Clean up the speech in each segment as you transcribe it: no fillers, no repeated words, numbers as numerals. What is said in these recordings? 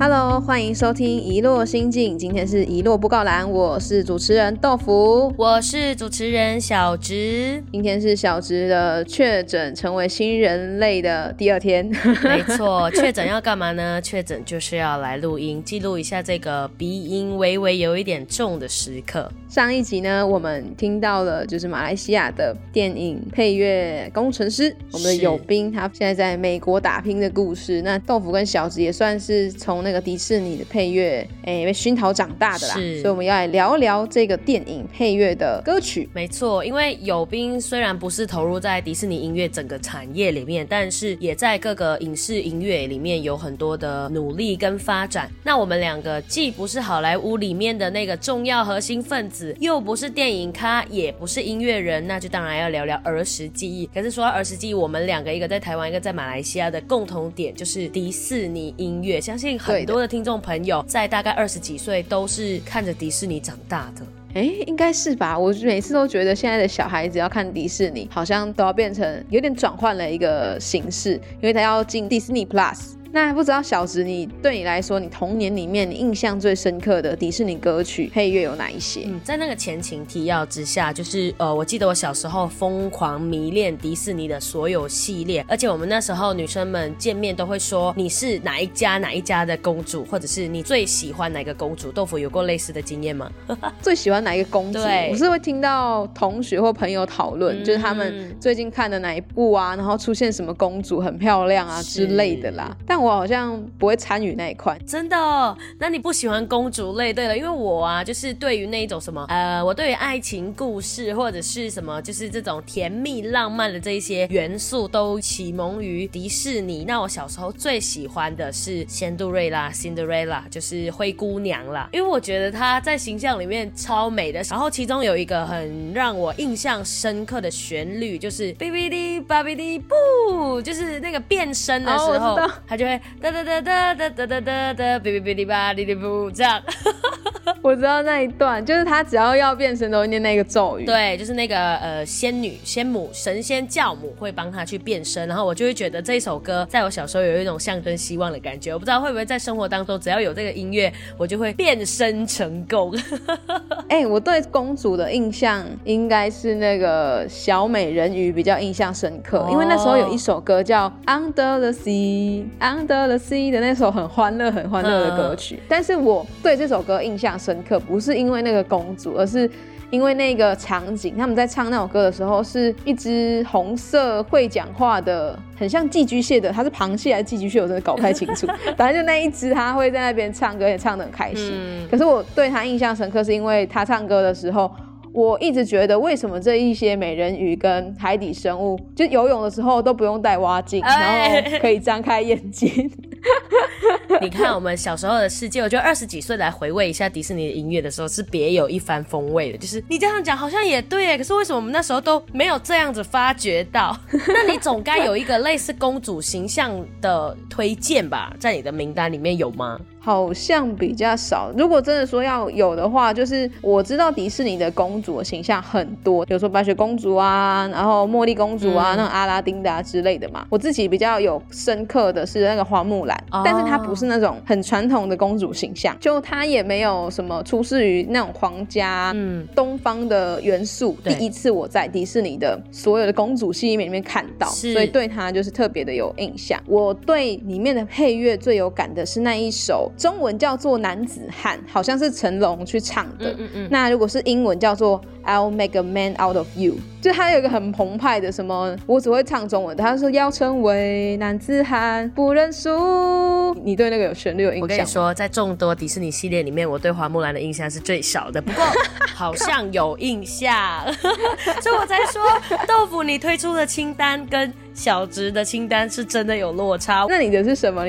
Hello， 欢迎收听遗落心境，今天是遗落布告栏，我是主持人豆腐，我是主持人小植。今天是小植的确诊成为新人类的第二天。没错，确诊要干嘛呢？确诊就是要来录音，记录一下这个鼻音微微有一点重的时刻。上一集呢，我们听到了就是马来西亚的电影配乐工程师，我们的友斌他现在在美国打拼的故事。那豆腐跟小植也算是从那个迪士尼的配乐被熏陶长大的啦，所以我们要来聊聊这个电影配乐的歌曲。没错，因为友斌虽然不是投入在迪士尼音乐整个产业里面，但是也在各个影视音乐里面有很多的努力跟发展。那我们两个既不是好莱坞里面的那个重要核心分子，又不是电影咖，也不是音乐人，那就当然要聊聊儿时记忆。可是说到儿时记忆，我们两个一个在台湾一个在马来西亚的共同点就是迪士尼音乐，相信很多的听众朋友在大概20几岁都是看着迪士尼长大的。应该是吧，我每次都觉得现在的小孩子要看迪士尼好像都要变成有点转换了一个形式，因为他要进 Disney Plus。那不知道小植，对你来说，你童年里面你印象最深刻的迪士尼歌曲配乐有哪一些？在那个前情提要之下，就是我记得我小时候疯狂迷恋迪士尼的所有系列，而且我们那时候女生们见面都会说你是哪一家哪一家的公主，或者是你最喜欢哪个公主。豆腐有过类似的经验吗？最喜欢哪一个公主？我是会听到同学或朋友讨论，就是他们最近看的哪一部啊，然后出现什么公主很漂亮啊之类的啦。但我好像不会参与那一块。真的哦？那你不喜欢公主类？对了，因为我啊就是对于那一种什么我对于爱情故事或者是什么就是这种甜蜜浪漫的这一些元素都启蒙于迪士尼。那我小时候最喜欢的是仙杜瑞拉 Cinderella， 就是灰姑娘啦，因为我觉得她在形象里面超美的。然后其中有一个很让我印象深刻的旋律，就是哔哔哩巴哔哩布，就是那个变身的时候，她就哒哒哒哒哒哒哒哒哒，哔哔哔哩吧哩哩不，这样。我知道那一段，就是他只要变身都会念那个咒语。对，就是那个仙女、仙母、神仙教母会帮他去变身，然后我就会觉得这首歌在我小时候有一种象征希望的感觉。我不知道会不会在生活当中，只要有这个音乐，我就会变身成功。我对公主的印象应该是那个小美人鱼比较印象深刻，因为那时候有一首歌叫 Under the Sea。Under the Sea 的那首很欢乐的歌曲，但是我对这首歌印象深刻不是因为那个公主，而是因为那个场景，他们在唱那首歌的时候是一只红色会讲话的很像寄居蟹的，它是螃蟹还是寄居蟹我真的搞不太清楚，反正就那一只它会在那边唱歌，也唱得很开心。可是我对它印象深刻是因为它唱歌的时候，我一直觉得为什么这一些美人鱼跟海底生物就游泳的时候都不用戴蛙镜，然后可以张开眼睛。你看我们小时候的世界，我觉得20几岁来回味一下迪士尼的音乐的时候是别有一番风味的。就是你这样讲好像也对耶，可是为什么我们那时候都没有这样子发觉到？那你总该有一个类似公主形象的推荐吧，在你的名单里面有吗？好像比较少，如果真的说要有的话，就是我知道迪士尼的公主的形象很多，比如说白雪公主啊，然后茉莉公主啊，那种阿拉丁的啊之类的嘛。我自己比较有深刻的是那个花木兰，但是她不是那种很传统的公主形象，就她也没有什么出世于那种皇家东方的元素。第一次我在迪士尼的所有的公主戏里面看到，所以对她就是特别的有印象。我对里面的配乐最有感的是那一首中文叫做《男子汉》，好像是成龙去唱的。那如果是英文叫做 I'll Make a Man Out of You， 就他有一个很澎湃的什么，我只会唱中文的，他说要成为男子汉不认输。你对那个有旋律有印象？我跟你说，在众多迪士尼系列里面，我对花木兰的印象是最少的，不过好像有印象。所以我才说豆腐你推出的清单跟小植的清单是真的有落差。那你的是什么？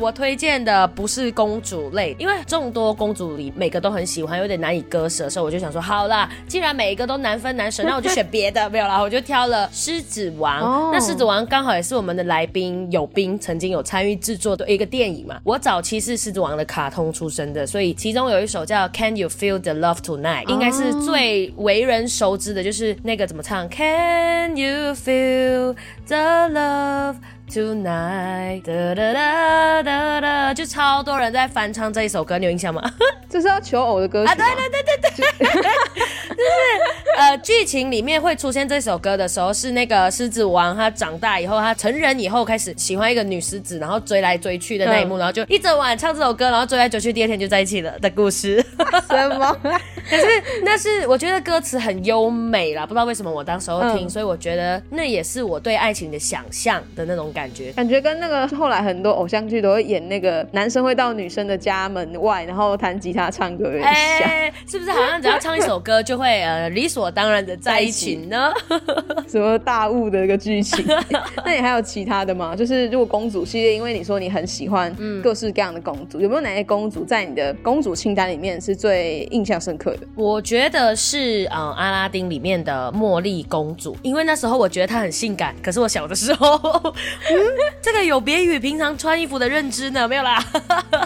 我推荐的不是公主类，因为众多公主里每个都很喜欢，有点难以割舍的时候，我就想说好啦，既然每一个都难分难舍，那我就选别的。没有啦，我就挑了狮子王。那狮子王刚好也是我们的来宾友斌曾经有参与制作的一个电影嘛。我早期是狮子王的卡通出身的，所以其中有一首叫 Can You Feel the Love Tonight， 应该是最为人熟知的，就是那个怎么唱 Can You Feel the love tonight， 哒哒哒哒哒，就超多人在翻唱这一首歌，你有印象吗？这是要求偶的歌曲吗？啊，对对对对对，就是剧情里面会出现这首歌的时候，是那个狮子王他长大以后，他成人以后开始喜欢一个女狮子，然后追来追去的那一幕，然后就一整晚唱这首歌，然后追来追去，第二天就在一起了的故事。什么？可是那是我觉得歌词很优美啦，不知道为什么我当时候听，所以我觉得那也是我对爱情的想象的那种感觉，感觉跟那个后来很多偶像剧都会演那个男生会到女生的家门外，然后弹吉他唱歌有点像，是不是好像只要唱一首歌就会理所当然的在一起呢？什么大雾的一个剧情。那你还有其他的吗？就是如果公主系列，因为你说你很喜欢各式各样的公主，有没有哪些公主在你的公主清单里面是最印象深刻的？我觉得是阿拉丁里面的茉莉公主，因为那时候我觉得她很性感，可是我小的时候这个有别于平常穿衣服的认知呢，没有啦。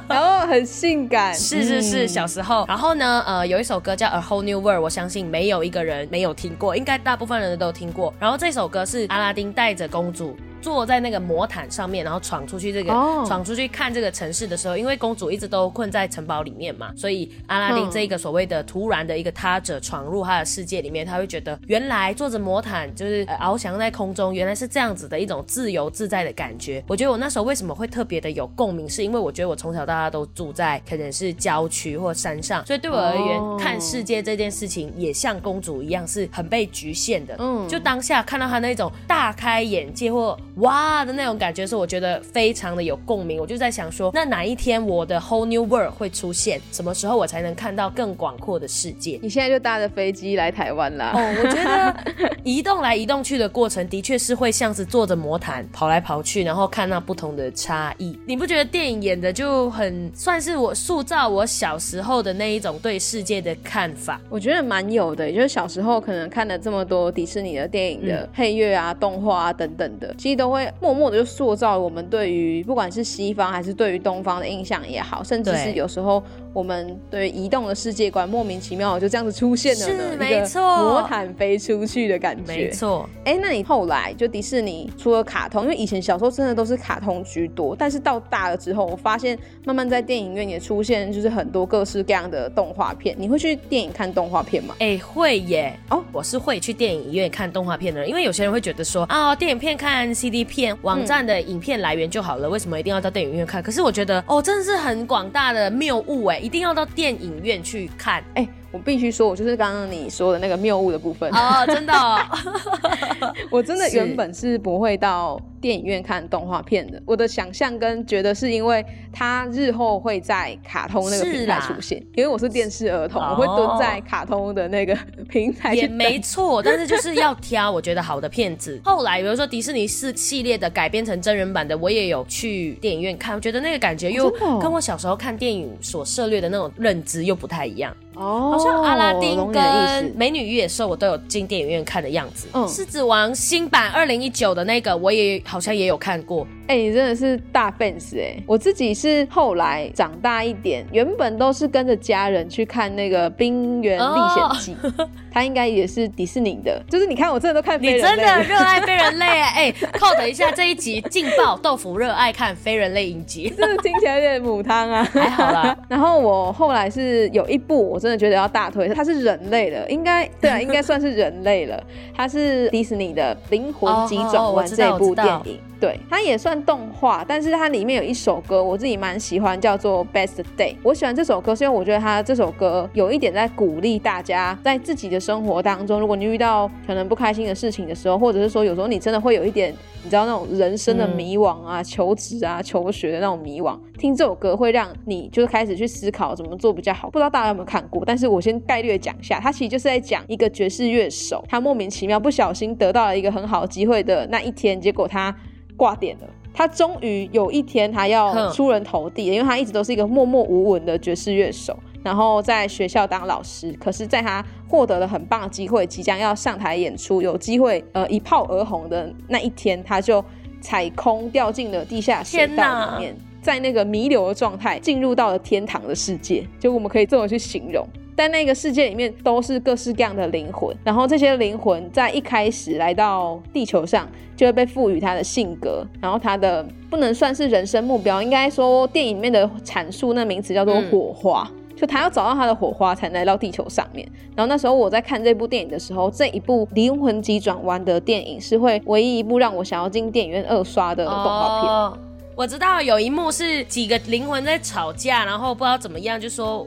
然后很性感，是是是，小时候。然后呢有一首歌叫 A Whole New World， 我相信没有一个人没有听过，应该大部分人都听过。然后这首歌是阿拉丁带着公主坐在那个魔毯上面，然后闯出去这个闯出去看这个城市的时候，因为公主一直都困在城堡里面嘛，所以阿拉丁这一个所谓的突然的一个他者闯入他的世界里面，他会觉得原来坐着魔毯就是翱翔在空中，原来是这样子的一种自由自在的感觉。我觉得我那时候为什么会特别的有共鸣，是因为我觉得我从小到大都住在可能是郊区或山上，所以对我而言看世界这件事情也像公主一样是很被局限的。就当下看到他那种大开眼界或哇的那种感觉，是我觉得非常的有共鸣。我就在想说，那哪一天我的 whole new world 会出现，什么时候我才能看到更广阔的世界？你现在就搭着飞机来台湾啦。我觉得移动来移动去的过程的确是会像是坐着魔毯跑来跑去，然后看到不同的差异。你不觉得电影演的就很算是我塑造我小时候的那一种对世界的看法？我觉得蛮有的，也就是小时候可能看了这么多迪士尼的电影的配乐啊、动画啊等等的，其实都会默默的就塑造我们对于不管是西方还是对于东方的印象也好，甚至是有时候我们对移动的世界观莫名其妙就这样子出现了呢，是没错，一个魔毯飞出去的感觉，没错。那你后来就迪士尼除了卡通，因为以前小时候真的都是卡通居多，但是到大了之后我发现慢慢在电影院也出现就是很多各式各样的动画片。你会去电影看动画片吗？会耶。我是会去电影院看动画片的人，因为有些人会觉得说电影片看 CD 片网站的影片来源就好了，为什么一定要到电影院看？可是我觉得真的是很广大的谬误耶，一定要到电影院去看。我必须说，我就是刚刚你说的那个谬误的部分真的我真的原本是不会到电影院看动画片的，我的想象跟觉得是因为它日后会在卡通那个平台出现，因为我是电视儿童，我会蹲在卡通的那个平台去等，也没错。但是就是要挑我觉得好的片子。后来比如说迪士尼系列的改编成真人版的，我也有去电影院看，我觉得那个感觉又跟我小时候看电影所涉猎的那种认知又不太一样。好像阿拉丁跟美女与野兽我都有进电影院看的样子。狮子王新版2019的那个我也好像也有看过。你真的是大 fans。 我自己是后来长大一点，原本都是跟着家人去看那个冰原历险记，它应该也是迪士尼的。就是你看我真的都看非人类，你真的热爱非人类扣一下这一集劲爆豆腐热爱看非人类影集，真的听起来有点母汤啊。还好啦。然后我后来是有一部我真的觉得要大推，它是人类的，应该对啊，应该算是人类了。它是迪士尼的灵魂急转弯这部电影，对，它也算动画，但是它里面有一首歌我自己蛮喜欢，叫做 Best Day。 我喜欢这首歌是因为我觉得它这首歌有一点在鼓励大家，在自己的生活当中，如果你遇到可能不开心的事情的时候，或者是说有时候你真的会有一点你知道那种人生的迷惘啊、求职啊、求学的那种迷惘，听这首歌会让你就是开始去思考怎么做比较好。不知道大家有没有看过，但是我先概略讲一下，它其实就是在讲一个爵士乐手，他莫名其妙不小心得到了一个很好机会的那一天，结果他挂点了。他终于有一天他要出人头地，因为他一直都是一个默默无闻的爵士乐手，然后在学校当老师，可是在他获得了很棒的机会，即将要上台演出，有机会一炮而红的那一天，他就踩空掉进了地下水道里面，在那个弥留的状态进入到了天堂的世界，就我们可以这么去形容。在那个世界里面都是各式各样的灵魂，然后这些灵魂在一开始来到地球上就会被赋予他的性格，然后他的不能算是人生目标，应该说电影里面的阐述那名词叫做火花、就他要找到他的火花才能来到地球上面。然后那时候我在看这部电影的时候，这一部灵魂急转弯的电影是会唯一一部让我想要进电影院二刷的动画片、我知道有一幕是几个灵魂在吵架，然后不知道怎么样就说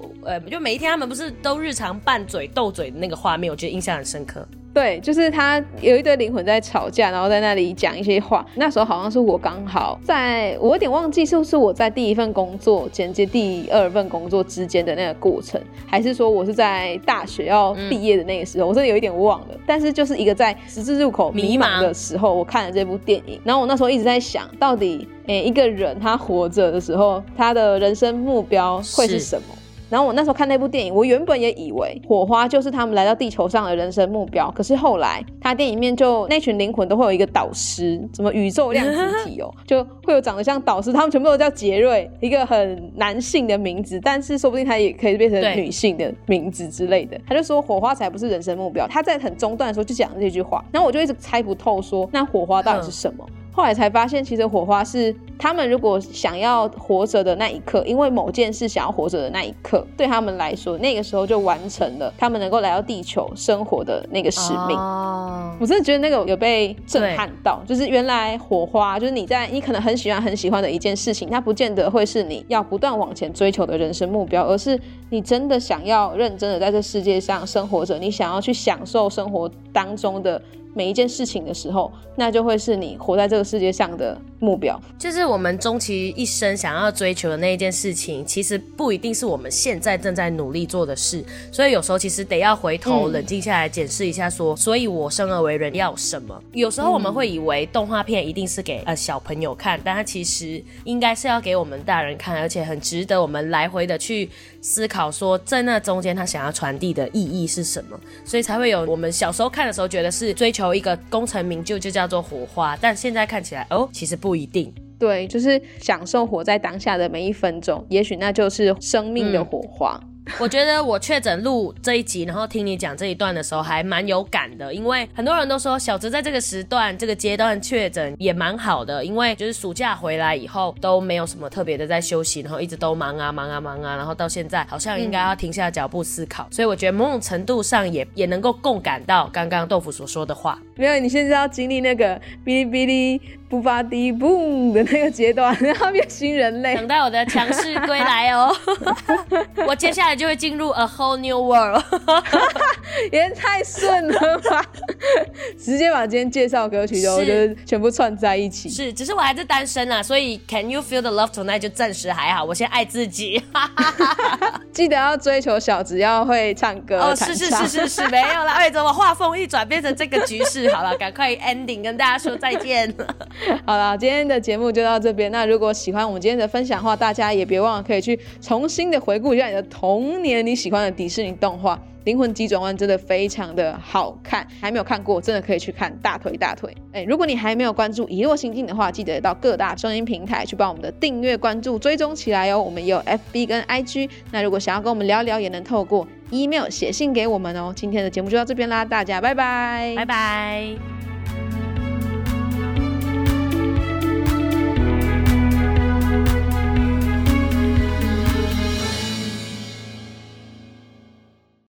就每一天他们不是都日常拌嘴斗嘴的那个画面，我觉得印象很深刻。对，就是他有一堆灵魂在吵架，然后在那里讲一些话。那时候好像是我刚好在，我有点忘记是不是我在第一份工作衔接第二份工作之间的那个过程，还是说我是在大学要毕业的那个时候、我真的有一点忘了。但是就是一个在十字路口迷茫的时候，我看了这部电影，然后我那时候一直在想，到底一个人他活着的时候，他的人生目标会是什么？然后我那时候看那部电影，我原本也以为火花就是他们来到地球上的人生目标，可是后来他电影里面就那群灵魂都会有一个导师，什么宇宙量子体就会有长得像导师，他们全部都叫杰瑞，一个很男性的名字，但是说不定他也可以变成女性的名字之类的。他就说火花才不是人生目标，他在很中断的时候就讲这句话，然后我就一直猜不透说那火花到底是什么、后来才发现其实火花是他们如果想要活着的那一刻，因为某件事想要活着的那一刻，对他们来说那个时候就完成了他们能够来到地球生活的那个使命、我真的觉得那个有被震撼到，就是原来火花就是你可能很喜欢的一件事情，它不见得会是你要不断往前追求的人生目标，而是你真的想要认真的在这世界上生活着，你想要去享受生活当中的每一件事情的时候，那就会是你活在这个世界上的目标。就是我们终其一生想要追求的那一件事情，其实不一定是我们现在正在努力做的事，所以有时候其实得要回头冷静下来检视一下说，所以我生而为人要什么。有时候我们会以为动画片一定是给小朋友看，但它其实应该是要给我们大人看，而且很值得我们来回的去思考说在那中间他想要传递的意义是什么，所以才会有我们小时候看的时候觉得是追求一个功成名就就叫做火花，但现在看起来其实不一定。对，就是享受活在当下的每一分钟，也许那就是生命的火花、我觉得我确诊录这一集，然后听你讲这一段的时候还蛮有感的，因为很多人都说小植在这个时段这个阶段确诊也蛮好的，因为就是暑假回来以后都没有什么特别的在休息，然后一直都忙啊，然后到现在好像应该要停下脚步思考、所以我觉得某种程度上也能够共感到刚刚豆腐所说的话。没有，你现在要经历那个哔哩哔哩不发低 boom 的那个阶段，然后变新人类，等待我的强势归来我接下来就会进入 A Whole New World 也太顺了吧直接把今天介绍歌曲就是全部串在一起。是，只是我还是单身啦，所以 Can You Feel the Love Tonight 就暂时还好，我先爱自己记得要追求小植要会唱歌是没有啦怎么话锋一转变成这个局势。好了，赶快 ending 跟大家说再见好了，今天的节目就到这边。那如果喜欢我们今天的分享的话，大家也别忘了可以去重新的回顾一下你的童年，你喜欢的迪士尼动画《灵魂急转弯》真的非常的好看，还没有看过真的可以去看，大腿如果你还没有关注一落心境的话，记得到各大声音平台去帮我们的订阅关注追踪起来哦。我们也有 FB 跟 IG， 那如果想要跟我们聊聊也能透过 email 写信给我们哦。今天的节目就到这边啦，大家拜拜。